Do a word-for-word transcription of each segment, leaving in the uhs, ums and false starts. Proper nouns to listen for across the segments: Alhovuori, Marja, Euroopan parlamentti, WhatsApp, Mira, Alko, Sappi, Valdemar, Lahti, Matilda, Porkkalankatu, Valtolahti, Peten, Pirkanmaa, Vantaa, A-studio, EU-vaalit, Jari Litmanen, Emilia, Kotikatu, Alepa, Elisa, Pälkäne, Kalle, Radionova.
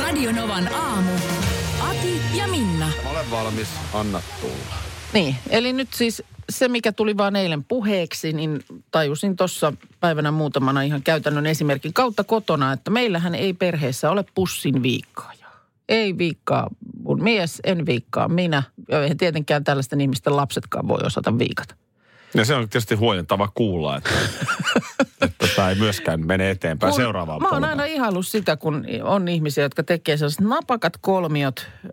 Radionovan aamu. Ati ja Minna. Mä olen valmis. Anna tulla. Niin, eli nyt siis se, mikä tuli vaan eilen puheeksi, niin tajusin tuossa päivänä muutamana ihan käytännön esimerkin kautta kotona, että meillähän ei perheessä ole pussin viikkaaja. Ei viikkaa mun mies, en viikkaa minä. Eihän tietenkään tällaisten ihmisten lapsetkaan voi osata viikata. Ja se on tietysti huojentava kuulla, että, että tämä ei myöskään mene eteenpäin kun seuraavaan mä oon polvaan. Aina ihaillut sitä, kun on ihmisiä, jotka tekee sellaiset napakat kolmiot ö,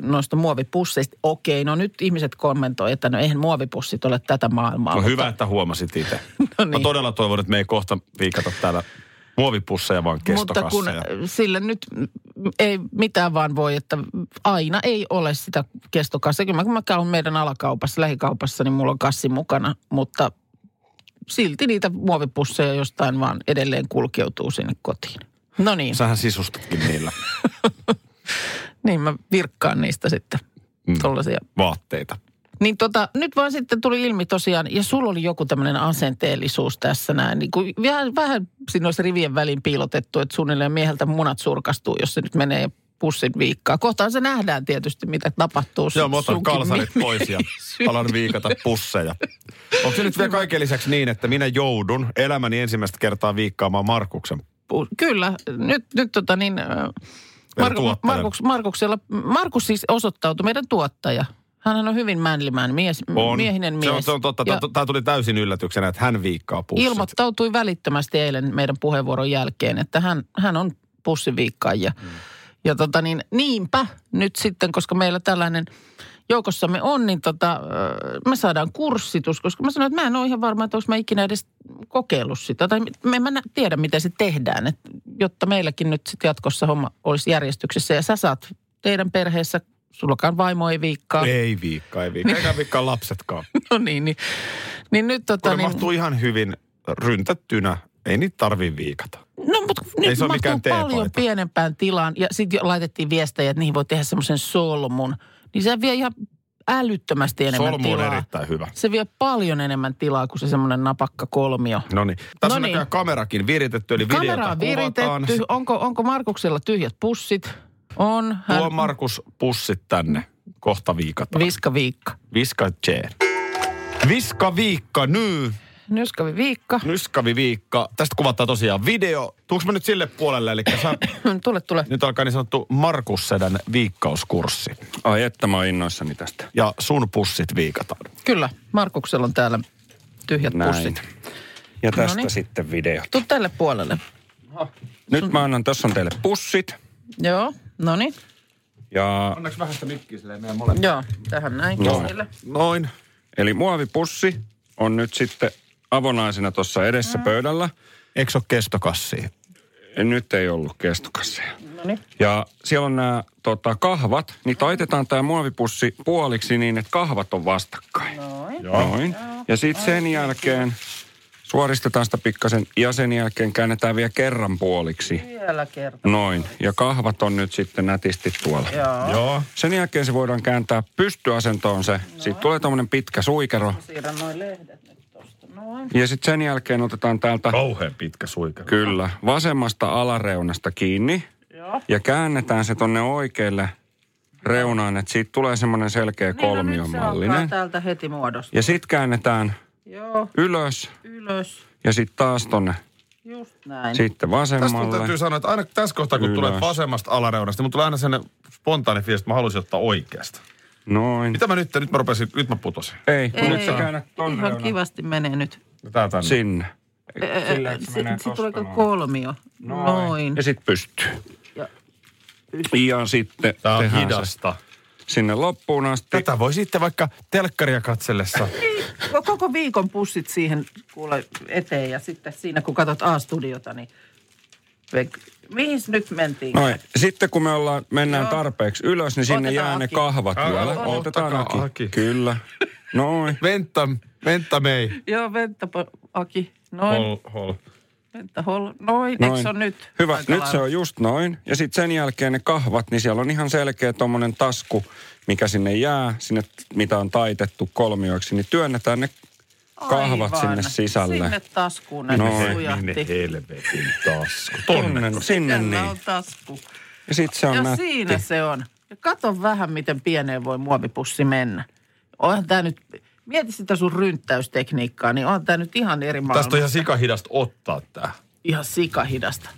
noista muovipusseista. Okei, no nyt ihmiset kommentoi, että no eihän muovipussit ole tätä maailmaa. No mutta hyvä, että huomasit itse. No niin. Mä todella toivon, että me ei kohta viikata täällä muovipusseja, vaan kestokasseja. Mutta kun sille nyt ei mitään vaan voi, että aina ei ole sitä kestokasseja. Kyllä mä, kun mä käyn meidän alakaupassa, lähikaupassa, niin mulla on kassi mukana, mutta silti niitä muovipusseja jostain vaan edelleen kulkeutuu sinne kotiin. No niin. Sähän sisustutkin niillä. Niin, mä virkkaan niistä sitten mm, tollaisia vaatteita. Niin tota, nyt vaan sitten tuli ilmi tosiaan, ja sulla oli joku tämmöinen asenteellisuus tässä näin, niin kuin vähän, vähän siinä olisi rivien väliin piilotettu, että suunnilleen mieheltä munat surkastuu, jos se nyt menee pussin viikkaa. Kohtaan se nähdään tietysti, mitä tapahtuu. Joo, mä otan kalsarit pois ja alan viikata pusseja. Onko se nyt vielä kaiken lisäksi niin, että minä joudun elämäni ensimmäistä kertaa viikkaamaan Markuksen? Kyllä, nyt, nyt tota niin, Marku, Markuks, Markuksella, Markus siis osoittautui meidän tuottaja. Hän on hyvin manlyman mies, on. miehinen mies. Se on, se on totta. Ja tämä tuli täysin yllätyksenä, että hän viikkaa pussit. Ilmoittautui välittömästi eilen meidän puheenvuoron jälkeen, että hän, hän on pussiviikkaaja. Mm. Ja tota niin, niinpä nyt sitten, koska meillä tällainen joukossamme on, niin tota, me saadaan kurssitus. Koska mä sanoin, että mä en ole ihan varma, että onko mä ikinä edes kokeillut sitä. Tai mä en tiedä, miten se tehdään, että jotta meilläkin nyt sitten jatkossa homma olisi järjestyksessä. Ja sä saat teidän perheessä. Sullakaan vaimo ei viikkaa. Ei viikkaa, ei viikkaa. Eikä viikkaa lapsetkaan. No niin, niin, niin nyt tota kun ne niin mahtuu ihan hyvin ryntättynä, ei niitä tarvii viikata. No, mutta nyt mahtuu paljon pienempään tilaan. Ja sitten laitettiin viestejä, että niihin voi tehdä semmoisen solmun. Niin se vie ihan älyttömästi enemmän solmu tilaa. Solmu on erittäin hyvä. Se vie paljon enemmän tilaa kuin se semmoinen napakka kolmio. No niin. Tässä on näköjään kamerakin viritetty, eli videota kuvataan. Kamera on viritetty. Onko, onko Markuksella tyhjät pussit? On. Hän tuo Markus pussit tänne. Kohta viikataan. Viska viikka. Viska tjeen. Viska viikka nyy. Nyskavi viikka. Nyskavi viikka. Tästä kuvataan tosiaan video. Tuuks mä nyt sille puolelle? Eli sä tule, tule. Nyt alkaa niin sanottu Markus-sedän viikkauskurssi. Ai että mä oon innoissani tästä. Ja sun pussit viikataan. Kyllä. Markuksella on täällä tyhjät näin pussit. Ja tästä noniin sitten video. Tuu tälle puolelle. Aha. Nyt sun mä annan, tässä on teille pussit. Joo. No niin. Ja onneksi vähän sitä mikkiä silleen meidän molemmat. Joo, tähän näin. Noin. Noin. Eli muovipussi on nyt sitten avonaisena tuossa edessä mm. pöydällä. Eikö ole kestokassia? Nyt ei ollut kestokassia. No niin. Ja siellä on nämä tota, kahvat. Niin taitetaan tämä muovipussi puoliksi niin, että kahvat on vastakkain. Noin. Joo. Noin. Ja sitten sen jälkeen suoristetaan sitä pikkasen ja sen jälkeen käännetään vielä kerran puoliksi. Vielä kerran. Noin. Ja kahvat on nyt sitten nätisti tuolla. Joo. Joo. Sen jälkeen se voidaan kääntää pystyasentoon se. Noin. Siitä tulee tommonen pitkä suikero. Siirrän noin lehdet nyt tosta. Noin. Ja sitten sen jälkeen otetaan täältä kauhean pitkä suikero. Kyllä. Vasemmasta alareunasta kiinni. Joo. Ja käännetään se tonne oikealle reunaan, että siitä tulee semmoinen selkeä kolmiomallinen. Niin, no nyt se alkaa täältä heti muodostua. Ja sitten käännetään joo ylös. Ylös. Ja sitten taas tonne. Just näin. Sitten vasemmalle. Tästä mun täytyy sanoa, että aina tässä kohtaa, kun ylös tulee vasemmasta alareunasta, mutta tulee aina sellainen spontaani fiilis, että mä halusin ottaa oikeasta. Noin. Mitä mä nyt, nyt mä rupesin, nyt mä putosin. Ei, ei nyt sä käännät tonne reunan. Ihan kivasti menee nyt. Tää tänne. Sinne. Sillä, että se menee tosta. Sitten tuleeko kolmio? Noin. Noin. Ja sitten pystyy. Ja pystyy. Ja sitten tää on hidasta. Se sinne loppuun asti. Tätä voi sitten vaikka telkkaria katsellessa. Koko viikon pussit siihen kuule eteen ja sitten siinä kun katsot A-studiota, niin Mihin nyt mentiin? Noin. Sitten kun me ollaan, mennään Joo. tarpeeksi ylös, niin sinne otetaan jää aki. Ne kahvat Älä vielä. Otetaan, otetaan aki. aki. Kyllä. Noin. Venta, venta mei. Joo, venta aki. Noin. Hol, hol. Venta hol. Noin, noin. Eikö se on nyt? Hyvä, nyt lailla. Se on just noin. Ja sitten sen jälkeen ne kahvat, niin siellä on ihan selkeä tommonen tasku, mikä sinne jää, sinne mitä on taitettu kolmioiksi, niin työnnetään ne kahvat Aivan. sinne sisälle. Sinne taskuun näin no, sujahti. Minne helvetin tasku. Tonne, sinne niin. Siellä on tasku. Ja sit se on ja nätti. Siinä se on. Ja kato vähän, miten pieneen voi muovipussi mennä. Onhan tää nyt, mieti sitä sun rynttäystekniikkaa, niin onhan tää nyt ihan eri maailmasta. Tästä on ihan sikahidasta ottaa tää. Ihan sikahidasta.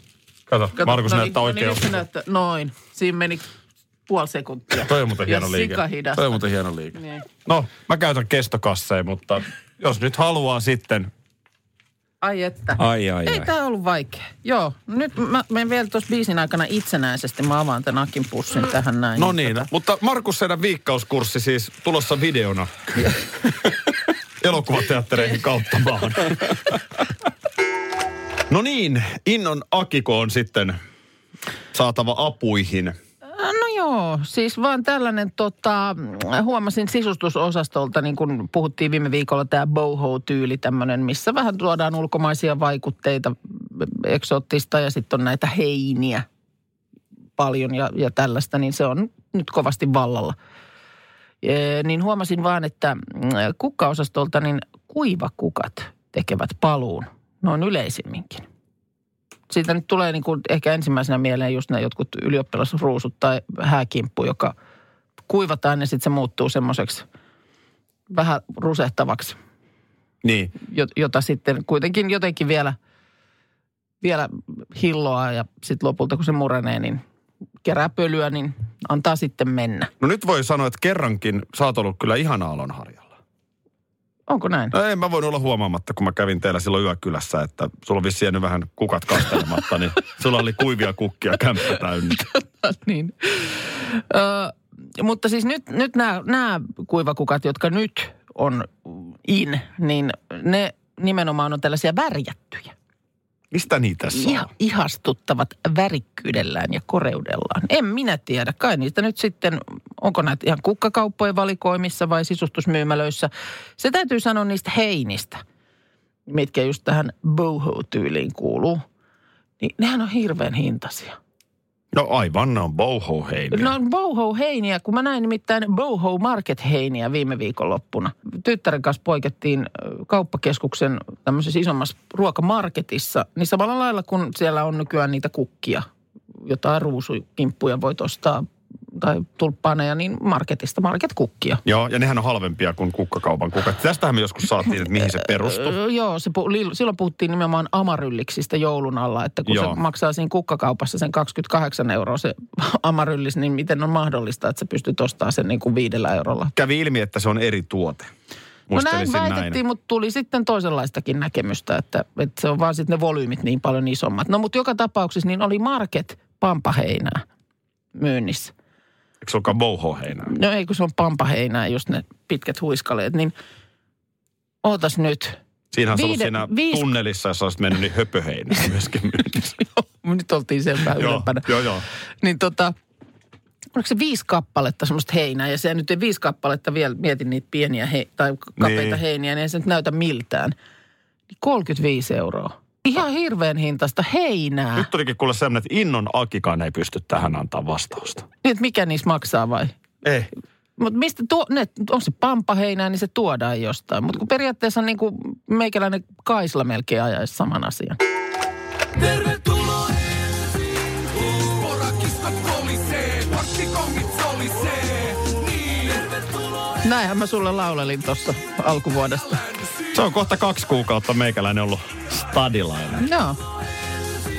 Kato, kato Markus no, näyttää no, oikein. Niin, näyttä, noin, siinä meni puoli sekuntia. Toi on muuten hieno liike. Toi on muuten hieno liike. Niin. No, mä käytän kestokasseja, mutta... Jos nyt haluaa sitten. Ai että. Ai, ai, Ei ai. Tää ollut vaikea. Joo, nyt mä menen vielä tuossa biisin aikana itsenäisesti. Mä avaan tämän akin pussin tähän näin. No niin, tota... mutta Markus Seidän viikkauskurssi siis tulossa videona. Elokuvateattereihin kautta vaan. No niin, innon akiko on sitten saatava apuihin. No joo, siis vaan tällainen tota, huomasin sisustusosastolta, niin kuin puhuttiin viime viikolla, tämä boho-tyyli tämmöinen, missä vähän tuodaan ulkomaisia vaikutteita eksoottista ja sitten on näitä heiniä paljon ja, ja tällaista, niin se on nyt kovasti vallalla. E, niin huomasin vaan, että kukkaosastolta niin kuivakukat tekevät paluun, noin yleisimminkin. Siitä nyt tulee niin kuin ehkä ensimmäisenä mieleen just nämä jotkut ylioppilasruusut tai hääkimppu, joka kuivataan ja sitten se muuttuu semmoiseksi vähän rusehtavaksi. Niin. Jota sitten kuitenkin jotenkin vielä, vielä hilloaa ja sitten lopulta kun se murenee, niin kerää pölyä, niin antaa sitten mennä. No nyt voi sanoa, että kerrankin sä oot ollut kyllä ihana aallonharjalla. Onko näin? No ei, mä voin olla huomaamatta, kun mä kävin teillä silloin yökylässä, että sulla on vissiin jäänyt vähän kukat kastelematta, niin sulla oli kuivia kukkia kämppä täynnä. niin. Ö, mutta siis nyt, nyt nämä, nämä kuivakukat, jotka nyt on in, niin ne nimenomaan on tällaisia värjättyjä. Mistä niitä saa? Iha, ihastuttavat värikkyydellään ja koreudellaan. En minä tiedä. Kai niistä nyt sitten, onko näitä ihan kukkakauppojen valikoimissa vai sisustusmyymälöissä. Se täytyy sanoa niistä heinistä, mitkä just tähän boho-tyyliin kuuluu. Niin nehän on hirveän hintaisia. No aivan, ne on boho-heiniä. Ne on boho-heiniä, kun mä näin nimittäin boho-market-heiniä viime viikonloppuna. Tyttären kanssa poikettiin kauppakeskuksen tämmöisessä isommassa ruokamarketissa. Niin samalla lailla, kun siellä on nykyään niitä kukkia, jotain ruusukimppuja voit ostaa tai tulppaaneja, niin marketista market-kukkia. Joo, ja nehän on halvempia kuin kukkakaupan kukat. Tästähän me joskus saatiin, että mihin se perustui. Joo, se pu- silloin puhuttiin nimenomaan amarylliksistä joulun alla, että kun Joo. se maksaa siinä kukkakaupassa sen kaksikymmentäkahdeksan euroa se amaryllis, niin miten on mahdollista, että sä pystyt ostamaan sen niin kuin viidellä eurolla? Kävi ilmi, että se on eri tuote. Muistelisin no näin väitettiin, näin. Mutta tuli sitten toisenlaistakin näkemystä, että, että se on vaan sitten ne volyymit niin paljon isommat. No mutta joka tapauksessa niin oli market pampaheinää myynnissä. Eikö se olekaan boho-heinää? No ei, kun se on pampaheinää, just ne pitkät huiskaleet, niin ootas nyt. Siinähän Viide... se ollut siinä viis... tunnelissa, jos olisit mennyt, niin höpöheinää myöskin myynnissä. Nyt oltiin sen vähän ylempänä. Joo, joo. Niin tota, oliko se viisi kappaletta semmoista heinää, ja se nyt ei viisi kappaletta vielä, mietin niitä pieniä he... tai kapeita niin. heiniä, niin ei se nyt näytä miltään. kolmekymmentäviisi euroa Ihan hirveän hintaista heinää. Nyt tulikin kuule sellainen, että innon akikaan ei pysty tähän antaa vastausta. Nyt mikä niissä maksaa vai? Ei. Mutta mistä tuo, ne, on se pampaheinää, niin se tuodaan jostain. Mutta kun periaatteessa niin kuin meikäläinen kaisla melkein ajaisi saman asian. Tervetuloa ensin, porakistot kolisee, parkkikongit solisee. Niin. Näinhän mä sulle laulelin tuossa alkuvuodesta. Se on kohta kaksi kuukautta meikäläinen ollut stadilainen. Joo.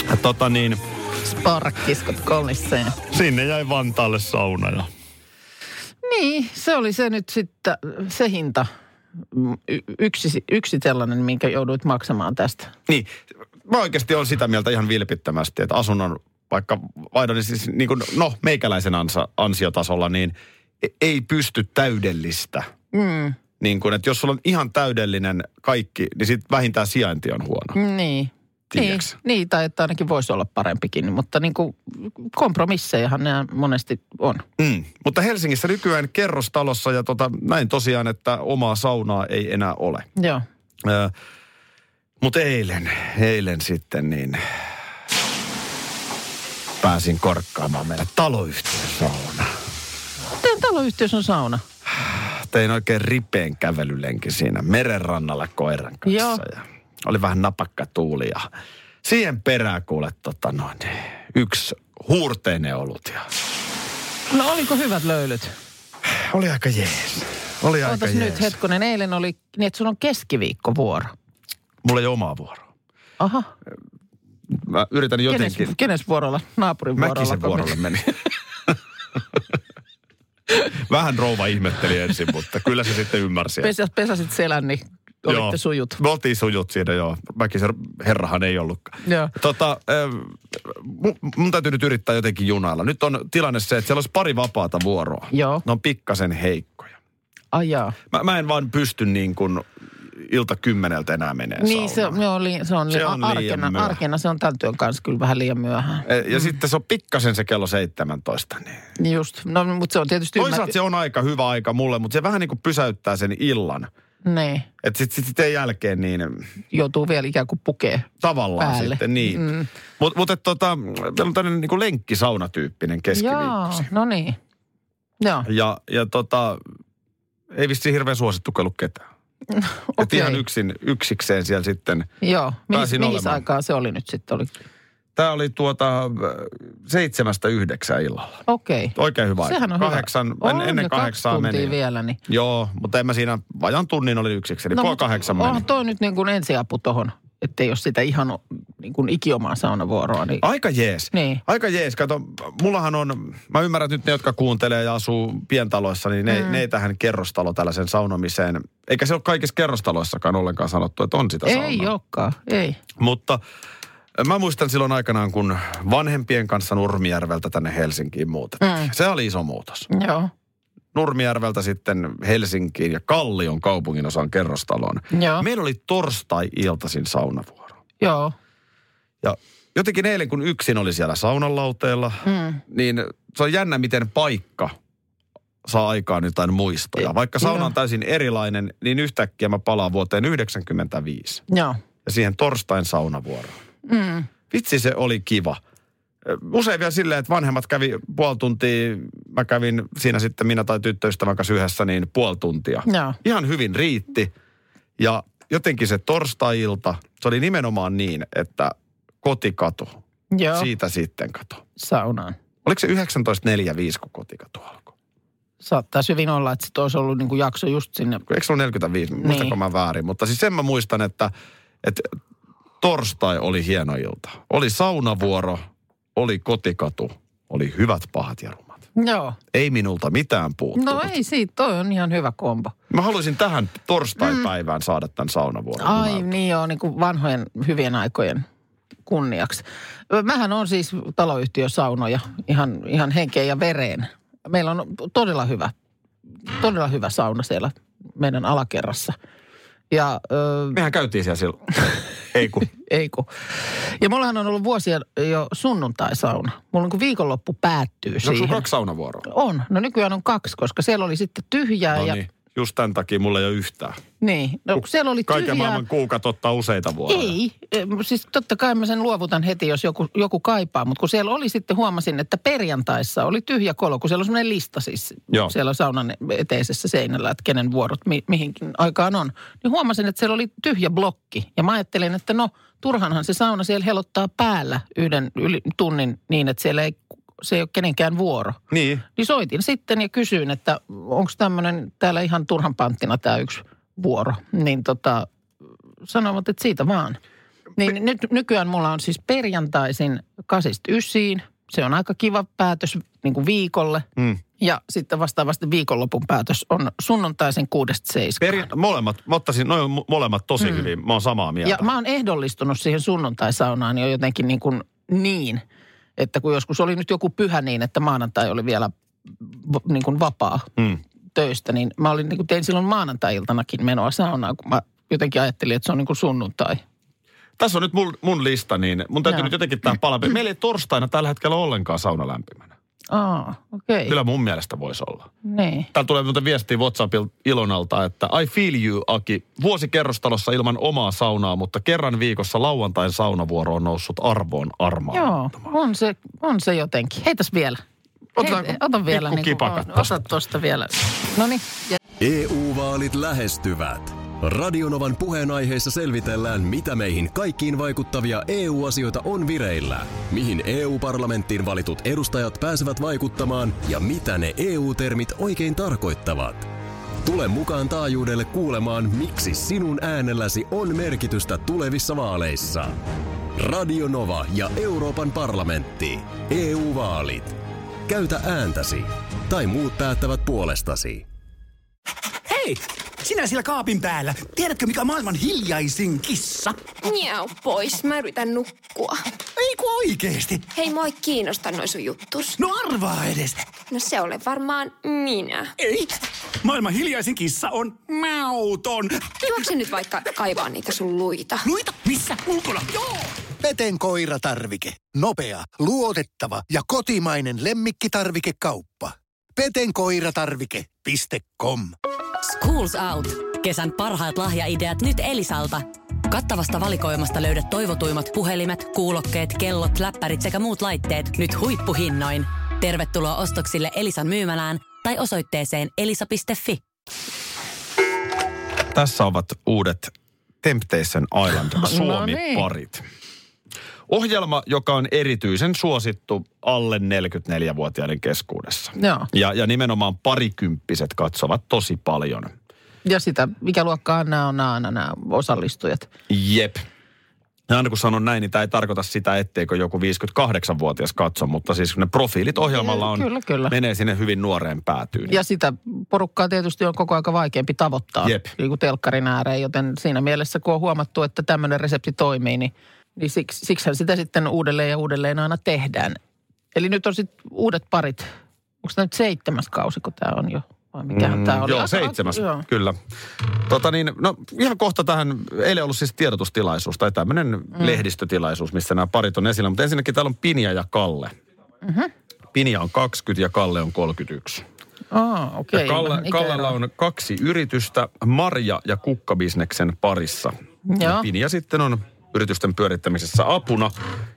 Ja tota niin... Sporkkiskot kolisseen. Sinne jäi Vantaalle sauna ja... Niin, se oli se nyt sitten, se hinta. Y- yksi, yksi sellainen, minkä jouduit maksamaan tästä. Niin, mä oikeasti olen sitä mieltä ihan vilpittömästi, että asunnon vaikka vaihdon, siis niin kuin, no meikäläisen ansa, ansiotasolla, niin ei pysty täydellistä. Mm. Niin kun, että jos sulla on ihan täydellinen kaikki, niin sitten vähintään sijainti on huono. Niin. Niin, niin, tai että ainakin voisi olla parempikin, mutta niin kuin kompromissejahan nämä monesti on. Mm. Mutta Helsingissä nykyään kerrostalossa ja tota, näin tosiaan, että omaa saunaa ei enää ole. Joo. Äh, mutta eilen, eilen sitten niin pääsin korkkaamaan meidän taloyhtiön sauna. Teidän taloyhtiö on sauna? Tein oikein ripeän kävelylenkin siinä merenrannalla koiran kanssa. Joo. Ja oli vähän napakka tuuli ja siihen perään kuule tota noin, yksi huurteinen olut. Ja no oliko hyvät löylyt? Oli aika jees. Oli Ootas aika jees. Nyt hetkonen, eilen oli niin, että sulla on keskiviikkovuoro. Mulla ei ole omaa vuoroa. Aha. Mä yritän jotenkin. Kenes, kenes vuorolla? Naapurin vuorolla. Mäkisen vuorolla meni. Vähän rouva ihmetteli ensin, mutta kyllä se sitten ymmärsi. Pesä, pesäsit selän, niin olitte joo, sujut. Me oltiin sujut siinä, joo. Mäkin se herrahan ei ollutkaan. Joo. Tota, mun, mun täytyy nyt yrittää jotenkin junailla. Nyt on tilanne se, että siellä olisi pari vapaata vuoroa. Joo. Ne on pikkasen heikkoja. Ai jaa. Mä, mä en vaan pysty niin kuin ilta kymmeneltä enää menee niin, saunaan. Se on, li, se on, li, se on arkena, liian myöhään. Arkena se on tämän työn kanssa kyllä vähän liian myöhään. Ja, ja mm. sitten se on pikkasen se kello seitsemäntoista. Niin. Just. No, mutta se on tietysti Toisaalta ymmärti. se on aika hyvä aika mulle, mutta se vähän niin kuin pysäyttää sen illan. Niin. Että sitten sit, sit jälkeen niin joutuu vielä ikään kuin pukee tavallaan päälle. Sitten niin. Mm. Mutta mut, tota, meillä on tämmöinen niin kuin lenkkisaunatyyppinen keskiviikkosi. Joo, no niin. Joo. Ja, ja tota, ei vissiin hirveän suosittu ollut ketään. Okay. Että ihan yksin, yksikseen siellä sitten Joo. pääsin Mihin, mihin aikaan se oli nyt sitten? Oli? Tämä oli tuota seitsemästä yhdeksään illalla. Okei. Okay. Oikein hyvä aika. Sehän on kahdeksan, hyvä. En, on, ennen kahdeksaa meni. Vielä, niin. Joo, mutta en mä siinä vajan tunnin oli yksikseni. No, puoli kahdeksan meni. Onhan toi nyt niin kuin ensiapu tohon, ettei jos sitä ihan niin kuin ikiomaa saunavuoroa. Niin. Aika jees. Niin. Aika jees. Kato, mullahan on, mä ymmärrän nyt ne, jotka kuuntelee ja asuu pientaloissa, niin ne, mm. ne ei tähän kerrostalo tällaisen saunomiseen. Eikä se ole kaikissa kerrostaloissakaan ollenkaan sanottu, että on sitä saunaa. Ei olekaan, ei. Mutta mä muistan silloin aikanaan, kun vanhempien kanssa Nurmijärveltä tänne Helsinkiin muutettiin. Mm. Se oli iso muutos. Joo. Nurmijärveltä sitten Helsinkiin ja Kallion kaupungin osaan kerrostaloon. Joo. Meillä oli torstai-iltaisin saunavuoro. Joo. Ja jotenkin eilen, kun yksin oli siellä saunanlauteella, mm. niin se on jännä, miten paikka saa aikaan jotain muistoja. Vaikka sauna on täysin erilainen, niin yhtäkkiä mä palaan vuoteen yhdeksänkymmentäviisi. Joo. Ja siihen torstain saunavuoroon. Mm. Vitsi, se oli kiva. Usein vielä silleen, että vanhemmat kävi puoli tuntia, mä kävin siinä sitten minä tai tyttöystävän kanssa yhdessä, niin puoli tuntia. Joo. Ihan hyvin riitti. Ja jotenkin se torstai-ilta, se oli nimenomaan niin, että Kotikatu, Joo. siitä sitten kato. Saunaan. Oliko se yhdeksäntoista neljäkymmentäviisi, kun Kotikatu alkoi? Saattaisi hyvin olla, että se olisi ollut niin kuin jakso just sinne. Eikö se ollut neljäkymmentäviisi? Niin. Muistanko mä väärin? Mutta siis sen mä muistan, että, että torstai oli hieno ilta. Oli saunavuoro. Oli Kotikatu, oli hyvät, pahat ja rumat. Joo. Ei minulta mitään puuttunut. No ei siitä, toi on ihan hyvä kombo. Mä haluaisin tähän torstaipäivään mm. saada tämän saunavuoron. Ai hyvältä. Niin joo, niin kuin vanhojen hyvien aikojen kunniaksi. Mähän on siis taloyhtiösaunoja ihan, ihan henkeen ja vereen. Meillä on todella hyvä, todella hyvä sauna siellä meidän alakerrassa. Ja, ö... mehän käytiin siellä silloin. Ei kun. Ei kun. Ja mullahan on ollut vuosia jo sunnuntaisauna. Mulla niin viikonloppu päättyy no, siihen. Onko sulla kaksi saunavuoroa? On. No nykyään on kaksi, koska siellä oli sitten tyhjää. No ja niin. Just tämän takia mulla ei ole yhtään. Niin. No Kuk- siellä oli tyhjää. Kaiken maailman kuukat ottaa useita vuoroja. Ei. Siis totta kai mä sen luovutan heti, jos joku, joku kaipaa. Mutta kun siellä oli sitten, huomasin, että perjantaissa oli tyhjä kolo. Kun siellä on sellainen lista siis. Joo. Siellä on saunan eteisessä seinällä, että kenen vuorot mi- mihinkin aikaan on. Niin huomasin, että siellä oli tyhjä blokki. Ja mä ajattelin, että no turhanhan se sauna siellä helottaa päällä yhden yli, tunnin niin, että siellä ei... Se ei ole kenenkään vuoro. Niin. Niin soitin sitten ja kysyin, että onko tämmöinen täällä ihan turhan panttina tämä yksi vuoro. Niin tota, sanovat, että siitä vaan. Niin Me... nyt nykyään mulla on siis perjantaisin kasista ysiin. Se on aika kiva päätös niin kuin viikolle. Mm. Ja sitten vastaavasti viikonlopun päätös on sunnuntaisin kuudesta seiskaan. Peri... Molemmat, mä ottaisin, noin molemmat tosi mm. hyvin. Mä oon samaa mieltä. Ja mä oon ehdollistunut siihen sunnuntaisaunaan jo jotenkin niin kuin niin. Että kun joskus oli nyt joku pyhä niin, että maanantai oli vielä niin kuin vapaa mm. töistä, niin mä olin, niin kuin tein silloin maanantai-iltanakin menoa saunaan, kun mä jotenkin ajattelin, että se on niin kuin sunnuntai. Tässä on nyt mun, mun lista, niin mun täytyy no. nyt jotenkin tämä palapeli. Meillä ei torstaina tällä hetkellä ollenkaan sauna lämpimänä. Ah, okei. Okay. Kyllä mun mielestä voisi olla. Niin. Täällä tulee muuten viestiä WhatsAppilta Ilonalta, että I feel you, Aki. Vuosi kerrostalossa ilman omaa saunaa, mutta kerran viikossa lauantain saunavuoro on noussut arvoon armaan. Joo, on se, on se jotenkin. Heitäs vielä. Otetaan Ota vielä. Pikku kipakat niin Ota tuosta vielä. Noniin. E U-vaalit lähestyvät. Radionovan puheenaiheessa selvitellään, mitä meihin kaikkiin vaikuttavia E U-asioita on vireillä, mihin E U-parlamenttiin valitut edustajat pääsevät vaikuttamaan ja mitä ne E U-termit oikein tarkoittavat. Tule mukaan taajuudelle kuulemaan, miksi sinun äänelläsi on merkitystä tulevissa vaaleissa. Radionova ja Euroopan parlamentti. E U-vaalit. Käytä ääntäsi. Tai muut päättävät puolestasi. Hei! Sinä siellä kaapin päällä. Tiedätkö, mikä on maailman hiljaisin kissa? Miau pois. Mä yritän nukkua. Eiku oikeesti? Hei, moi kiinnostaa noi sun juttus. No arvaa edes. No se ole varmaan minä. Ei. Maailman hiljaisin kissa on mauton. Juokse nyt vaikka kaivaa niitä sun luita. Luita? Missä? Ulkona? Joo. Peten koiratarvike. Nopea, luotettava ja kotimainen lemmikkitarvikekauppa. peten koiratarvike piste com Schools Out. Kesän parhaat lahjaideat nyt Elisalta. Kattavasta valikoimasta löydät toivotuimmat puhelimet, kuulokkeet, kellot, läppärit sekä muut laitteet nyt huippuhinnoin. Tervetuloa ostoksille Elisan myymälään tai osoitteeseen elisa piste fi. Tässä ovat uudet Temptation Island Suomi-parit. Ohjelma, joka on erityisen suosittu alle neljäkymmentäneljävuotiaiden keskuudessa. Joo. Ja, ja nimenomaan parikymppiset katsovat tosi paljon. Ja sitä, mikä luokkaa nämä on aina nämä osallistujat. Jep. Ja aina kun sanon näin, niin tämä ei tarkoita sitä, etteikö joku viisikymmentäkahdeksanvuotias katso, mutta siis ne profiilit ohjelmalla on, kyllä, kyllä. menee sinne hyvin nuoreen päätyyn. Ja sitä porukkaa tietysti on koko aika vaikeampi tavoittaa niin kuin telkkarin ääreen, joten siinä mielessä kun on huomattu, että tämmöinen resepti toimii, niin Niin siksi, siksihän sitä sitten uudelleen ja uudelleen aina tehdään. Eli nyt on sitten uudet parit. Onko tämä nyt seitsemäs kausi, kun tämä on jo? Vai mikähän mm, tämä oli? Joo, seitsemäs, joo. Kyllä. Tota niin, no ihan kohta tähän, eilen ollut siis tiedotustilaisuus tai tämmöinen mm. lehdistötilaisuus, missä nämä parit on esillä. Mutta ensinnäkin täällä on Pinja ja Kalle. Mm-hmm. Pinja on kaksikymmentä ja Kalle on kolmekymmentäyksi. Oh, okay. Ja Kalle, Kallella on kaksi yritystä, Marja ja Kukkabisneksen parissa. Ja Pinja sitten on yritysten pyörittämisessä apuna.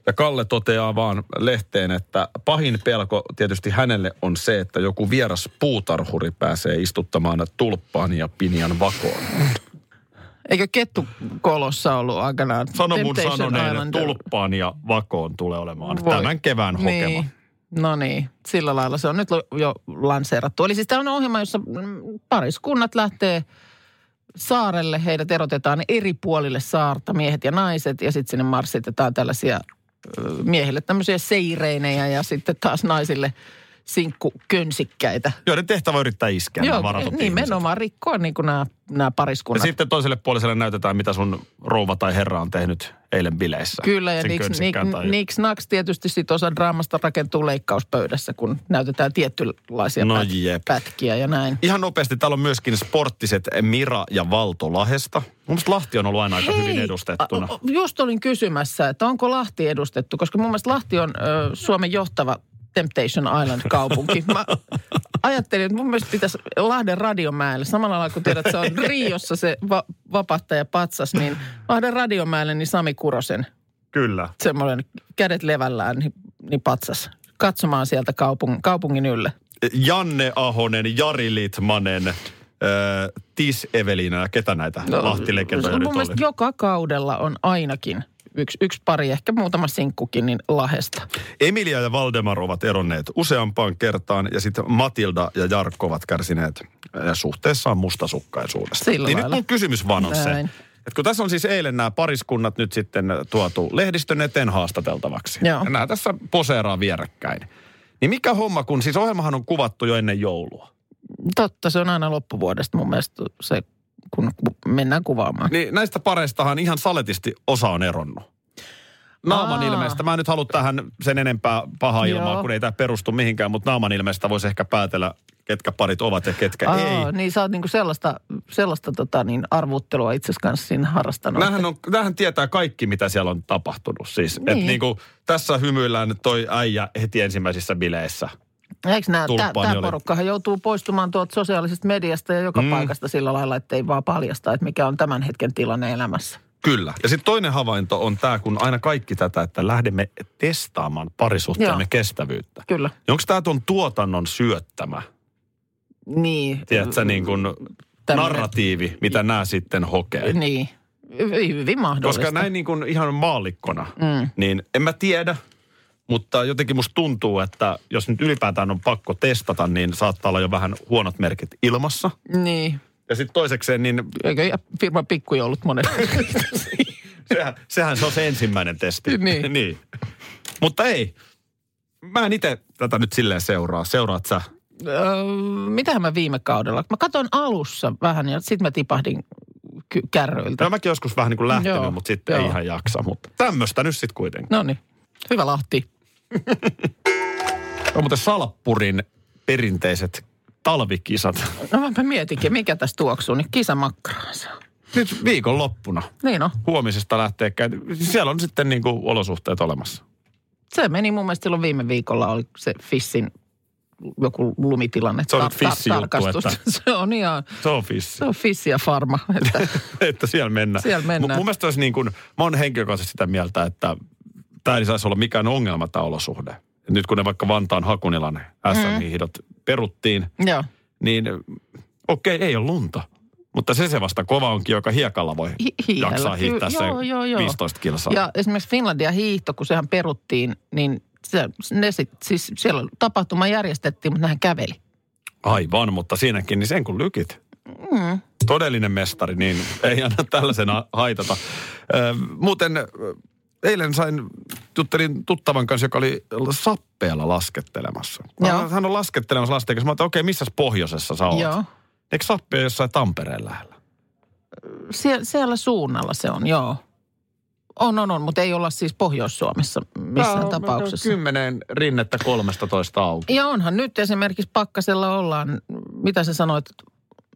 Ja Kalle toteaa vaan lehteen, että pahin pelko tietysti hänelle on se, että joku vieras puutarhuri pääsee istuttamaan tulppaan ja Pinjan vakoon. Eikö kettu kolossa ollut aikanaan? Sano mun sanoneen, että tulppaan ja vakoon tulee olemaan Voi. tämän kevään hokema. Niin. No niin, sillä lailla se on nyt jo lanseerattu. Eli siis tämä on ohjelma, jossa pariskunnat lähtee saarelle, heidät erotetaan eri puolille saarta, miehet ja naiset, ja sitten sinne marssitetaan tällaisia miehille tämmöisiä seireinejä ja sitten taas naisille sinkkukönsikkäitä. Joiden tehtävä yrittää iskeä. Joo, nimenomaan rikkoa niin kuin nämä, nämä pariskunnat. Ja sitten toiselle puoliselle näytetään, mitä sun rouva tai herra on tehnyt eilen bileissä. Kyllä, ja niks, niks, niks naks tietysti sit osa draamasta rakentuu leikkauspöydässä, kun näytetään tietynlaisia no pät- pätkiä ja näin. Ihan nopeasti, täällä on myöskin sporttiset Mira ja Valtolahesta. Mun mielestä Lahti on ollut aina aika Hei, hyvin edustettuna. Just olin kysymässä, että onko Lahti edustettu, koska mun mielestä Lahti on ö, Suomen johtava Temptation Island-kaupunki. Mä ajattelin, että mun mielestä pitäisi Lahden Radiomäelle, samalla lailla kun tiedät, se on Riossa se va- vapahtaja patsas, niin Lahden Radiomäelle, niin Sami Kurosen. Kyllä. Semmoinen kädet levällään, niin, niin patsas. Katsomaan sieltä kaupung- kaupungin ylle. Janne Ahonen, Jari Litmanen, öö, Tis Evelina, ketä näitä no, Lahti-legendoja nyt oli? Mun mielestä joka kaudella on ainakin Yksi, yksi pari, ehkä muutama sinkkukin, niin Lahesta. Emilia ja Valdemar ovat eronneet useampaan kertaan, ja sitten Matilda ja Jarkko ovat kärsineet suhteessaan mustasukkaisuudesta. Sillä niin lailla. Nyt mun kysymys vaan on Näin. se, että kun tässä on siis eilen nämä pariskunnat nyt sitten tuotu lehdistön eteen haastateltavaksi. Joo. Ja nämä tässä poseeraa vierekkäin. Niin mikä homma, kun siis ohjelmahan on kuvattu jo ennen joulua? Totta, se on aina loppuvuodesta mun mielestä se, kun mennään kuvaamaan. Niin näistä pareistahan ihan saletisti osa on eronnut. Naaman ilmeestä. Mä en nyt halua tähän sen enempää pahaa ilmaa, kun ei tämä perustu mihinkään, mutta naaman ilmeestä voisi ehkä päätellä, ketkä parit ovat ja ketkä Aa, ei. Niin sä oot niinku sellaista, sellaista tota, niin arvuuttelua itsesi kanssa siinä harrastanut. Nämähän, on, nämähän tietää kaikki, mitä siellä on tapahtunut siis. Niin. Että niinku tässä hymyillään toi äijä heti ensimmäisissä bileissä. Eikö nämä, tämä porukkahan joutuu poistumaan tuolta sosiaalisesta mediasta ja joka mm. paikasta sillä lailla, että ei vaan paljasta, että mikä on tämän hetken tilanne elämässä. Kyllä. Ja sitten toinen havainto on tämä, kun aina kaikki tätä, että lähdemme testaamaan parisuhteemme kestävyyttä. Kyllä. Onko tämä tuon tuotannon syöttämä? Niin. Tiedätkö, niin kuin tämmönen narratiivi, mitä nämä sitten hokee. Niin. Hyvin mahdollista. Koska näin niin kuin ihan maallikkona, mm. niin en mä tiedä. Mutta jotenkin musta tuntuu, että jos nyt ylipäätään on pakko testata, niin saattaa olla jo vähän huonot merkit ilmassa. Niin. Ja sitten toisekseen niin eikä firman pikkujoulut monesti. sehän, sehän se on se ensimmäinen testi. Niin. niin. Mutta ei. Mä en itse tätä nyt silleen seuraa. Seuraat sä? Öö, mitähän mä viime kaudella? Mä katsoin alussa vähän ja sitten mä tipahdin ky- kärryiltä. No mäkin joskus vähän niin kuin lähtenyt, joo, mutta sitten ei ihan jaksa. Mutta tämmöistä nyt sitten kuitenkin. No niin. Hyvä Lahti. On muuten Salappurin perinteiset talvikisat. No mä mietinkin, mikä tässä tuoksuu, niin kisamakkaraansa. Nyt viikonloppuna. Niin on. Huomisesta lähtee käynti. Siellä on sitten niin kuin olosuhteet olemassa. Se meni mun mielestä silloin viime viikolla, oli se Fissin joku lumitilanne. Se on nyt Fissi-juttu, että se on ihan se on Fissi. Se on Fissi ja Farma. Että, että siellä mennään. Siellä mennään. M- mun mielestä olisi niin kuin, mä oon henkilökohtaisesti sitä mieltä, että tämä ei saisi olla mikään ongelma tämä olosuhde. Nyt kun ne vaikka Vantaan Hakunilan S M-hiihdot peruttiin, joo, niin okei, okay, ei ole lunta. Mutta se se vasta kova onkin, joka hiekalla voi Hi- hiihellä. jaksaa hiihtää sen viisitoista kilsaa. Ja esimerkiksi Finlandia hiihto, kun sehän peruttiin, niin se, ne sit, siis siellä tapahtuma järjestettiin, mutta nehän käveli. Aivan, mutta siinäkin, niin sen kun lykit. Mm. Todellinen mestari, niin ei anna tällaisena haitata. Ö, muuten eilen sain, juttelin tuttavan kanssa, joka oli Sappeella laskettelemassa. Joo. Hän on laskettelemassa lasten kanssa. Mä ajattelin, okei, okay, missäs pohjoisessa sä oot? Joo. Eikö Sappi ole jossain Tampereen lähellä? Sie- siellä suunnalla se on, joo. On, on, on, mutta ei olla siis Pohjois-Suomessa missään no, tapauksessa. Kymmenen rinnettä kolmesta toista auki. Ja onhan nyt esimerkiksi pakkasella ollaan, mitä sä sanoit,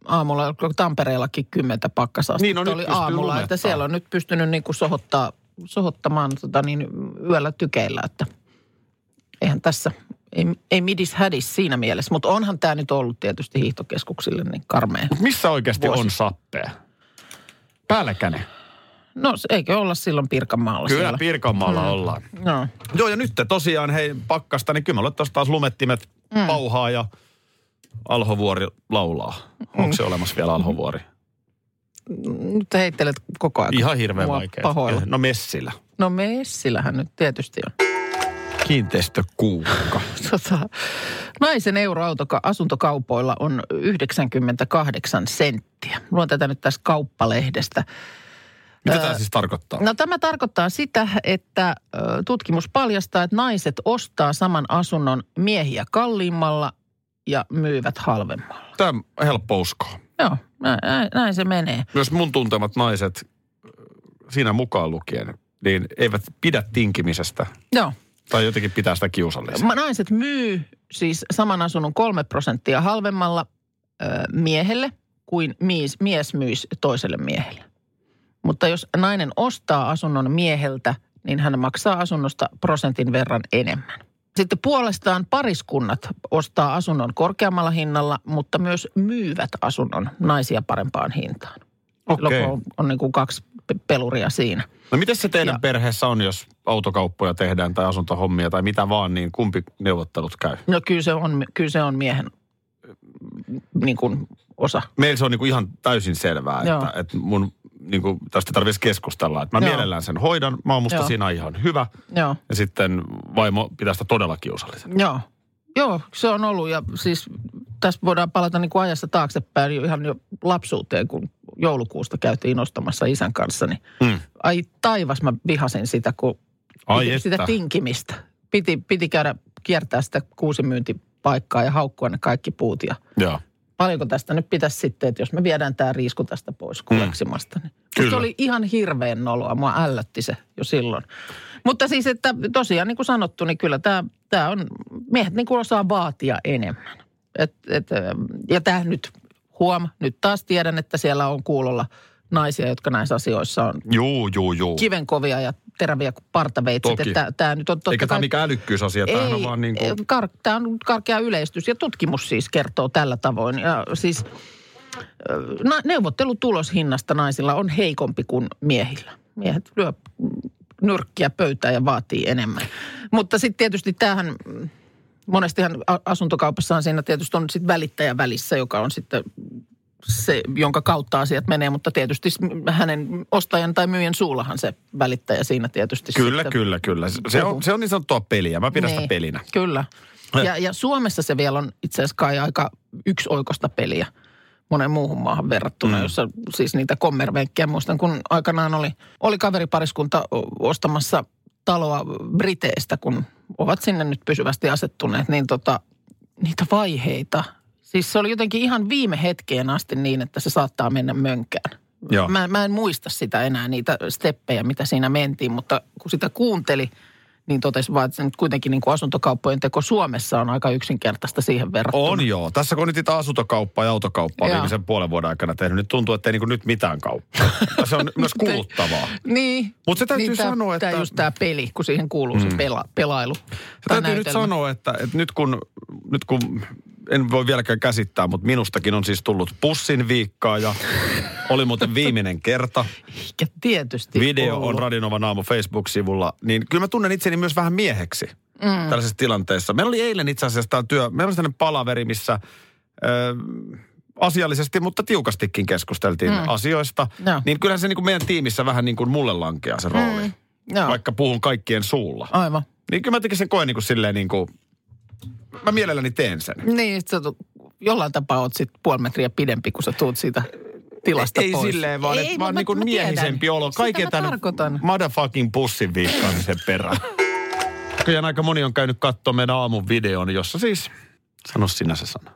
aamulla, Tampereellakin kymmentä pakkasasta. Niin, no nyt oli aamulla, lumettaa. Että siellä on nyt pystynyt niin kuin sohottaa sohottamaan tota niin, yöllä tykeillä, että eihän tässä, ei, ei midis hädis siinä mielessä, mutta onhan tämä nyt ollut tietysti hiihtokeskuksille niin karmea. Mut missä oikeasti vuosi on Sappea? Pälkäne. No eikö olla silloin Pirkanmaalla? Kyllä siellä. Pirkanmaalla mm. ollaan. No. Joo ja nyt tosiaan hei pakkasta, niin kyllä mä luettaisiin taas lumettimet mm. pauhaa ja Alhovuori laulaa. Mm. Onko se olemassa vielä Alhovuori? Nyt heittelet koko ajan. Ihan hirveän vaikea. Pahoilla. No messillä. No messillähän nyt tietysti on. Kiinteistökuukka. Tota, naisen euroauto asuntokaupoilla on yhdeksänkymmentäkahdeksan senttiä. Luon tätä nyt tässä Kauppalehdestä. Mitä öö, tämä siis tarkoittaa? No tämä tarkoittaa sitä, että tutkimus paljastaa, että naiset ostaa saman asunnon miehiä kalliimmalla ja myyvät halvemmalla. Tämä on helppo uskoa. Joo, näin, näin se menee. Myös mun tuntemat naiset, siinä mukaan lukien, niin eivät pidä tinkimisestä. Joo. Tai jotenkin pitää sitä kiusallisena. Naiset myy siis saman asunnon kolme prosenttia halvemmalla ö, miehelle kuin mies, mies myisi toiselle miehelle. Mutta jos nainen ostaa asunnon mieheltä, niin hän maksaa asunnosta prosentin verran enemmän. Sitten puolestaan pariskunnat ostaa asunnon korkeammalla hinnalla, mutta myös myyvät asunnon naisia parempaan hintaan. Okei. Okay. On, on niin kuin kaksi peluria siinä. No miten se teidän ja perheessä on, jos autokauppoja tehdään tai asuntohommia tai mitä vaan, niin kumpi neuvottelut käy? No kyllä se on, kyllä se on miehen niin kuin osa. Meillä se on niin kuin ihan täysin selvää, joo, että, että mun niin kuin tästä tarvitsisi keskustella. Että mä joo mielellään sen hoidan, mä oon musta joo siinä ihan hyvä. Joo. Ja sitten vaimo pitää sitä todella kiusallisena. Joo. Joo, se on ollut ja siis tässä voidaan palata niin kuin ajassa taaksepäin ihan jo lapsuuteen, kun joulukuusta käytiin ostamassa isän kanssa. Niin mm. Ai taivas, mä vihasin sitä, kun piti sitä tinkimistä. Piti, piti käydä kiertää sitä kuusimyyntipaikkaa ja haukkua ne kaikki puut ja joo. Paljonko tästä nyt pitäisi sitten, että jos me viedään tämä riisku tästä pois kuleksimasta. Mm. Niin. Se oli ihan hirveän noloa. Mua ällötti se jo silloin. Mutta siis, että tosiaan niin kuin sanottu, niin kyllä tämä, tämä on, miehet niin kuin osaa vaatia enemmän. Et, et, ja tähän nyt, huom, nyt taas tiedän, että siellä on kuulolla naisia, jotka näissä asioissa on juu, juu, juu. kivenkovia ja teräviä kuin partaveitset. Tämä nyt on totta. Eikä kai... tämä mikään älykkyysasia. Ei, tämä on vaan niin kuin... kar... tämä on karkea yleistys ja tutkimus siis kertoo tällä tavoin. Ja siis na... neuvottelutulos hinnasta naisilla on heikompi kuin miehillä. Miehet lyö nyrkkiä pöytään ja vaatii enemmän. Mutta sitten tietysti tämähän... Monestihan asuntokaupassahan siinä tietysti on sitten välittäjä välissä, joka on sitten se, jonka kautta asiat menee, mutta tietysti hänen ostajan tai myyjän suullahan se välittäjä siinä tietysti. Kyllä, kyllä, kyllä. Se on, se on niin sanottua peliä. Mä pidän niin, sitä pelinä. Kyllä. Ja, ja Suomessa se vielä on itse asiassa kai aika yksioikoista peliä monen muuhun maahan verrattuna, mm. jossa siis niitä kommervenkkejä. Muistan, kun aikanaan oli, oli kaveripariskunta ostamassa taloa Briteistä, kun ovat sinne nyt pysyvästi asettuneet, niin tota, niitä vaiheita. Siis se oli jotenkin ihan viime hetkeen asti niin, että se saattaa mennä mönkään. Mä, mä en muista sitä enää, niitä steppejä, mitä siinä mentiin, mutta kun sitä kuunteli, niin totesi vaan, että se nyt kuitenkin niin kuin asuntokauppojen teko Suomessa on aika yksinkertaista siihen verrattuna. On joo. Tässä kun nyt niitä asuntokauppaa ja autokauppaa on viimeisen puolen vuoden aikana tehnyt, nyt tuntuu, että ei niin nyt mitään kauppaa. Se on myös kuluttavaa. Niin. Mutta se täytyy niin sanoa, että... Tämä just tämä peli, kun siihen kuuluu mm. se pela, pelailu. Se täytyy näytelmä. Nyt sanoa, että, että nyt, kun, nyt kun... En voi vieläkään käsittää, mutta minustakin on siis tullut pussin viikkaa ja oli muuten viimeinen kerta. Ja tietysti. Video ollut. On Radionovan aamu Facebook-sivulla. Niin kyllä mä tunnen itseni myös vähän mieheksi mm. tällaisessa tilanteessa. Meillä oli eilen itse asiassa tämä työ, meillä oli sellainen palaveri, missä ö, asiallisesti, mutta tiukastikin keskusteltiin mm. asioista. No. Niin kyllähän se niin kuin meidän tiimissä vähän niin kuin mulle lankeaa se rooli. Mm. No. Vaikka puhun kaikkien suulla. Aivan. Niin kyllä mä tekin sen koen niin kuin silleen niin kuin... Mä mielelläni teen sen. Niin, sä jollain tapaa oot sit puoli metriä pidempi, kun sä tuut siitä tilasta ei, pois. Ei silleen vaan, että mä oon niinku miehisempi olo. Kaiken tämän motherfucking pussin viikkaamisen perään. Kyllä aika moni on käynyt katsomaan meidän aamun videon, jossa siis, sano sinä se sana.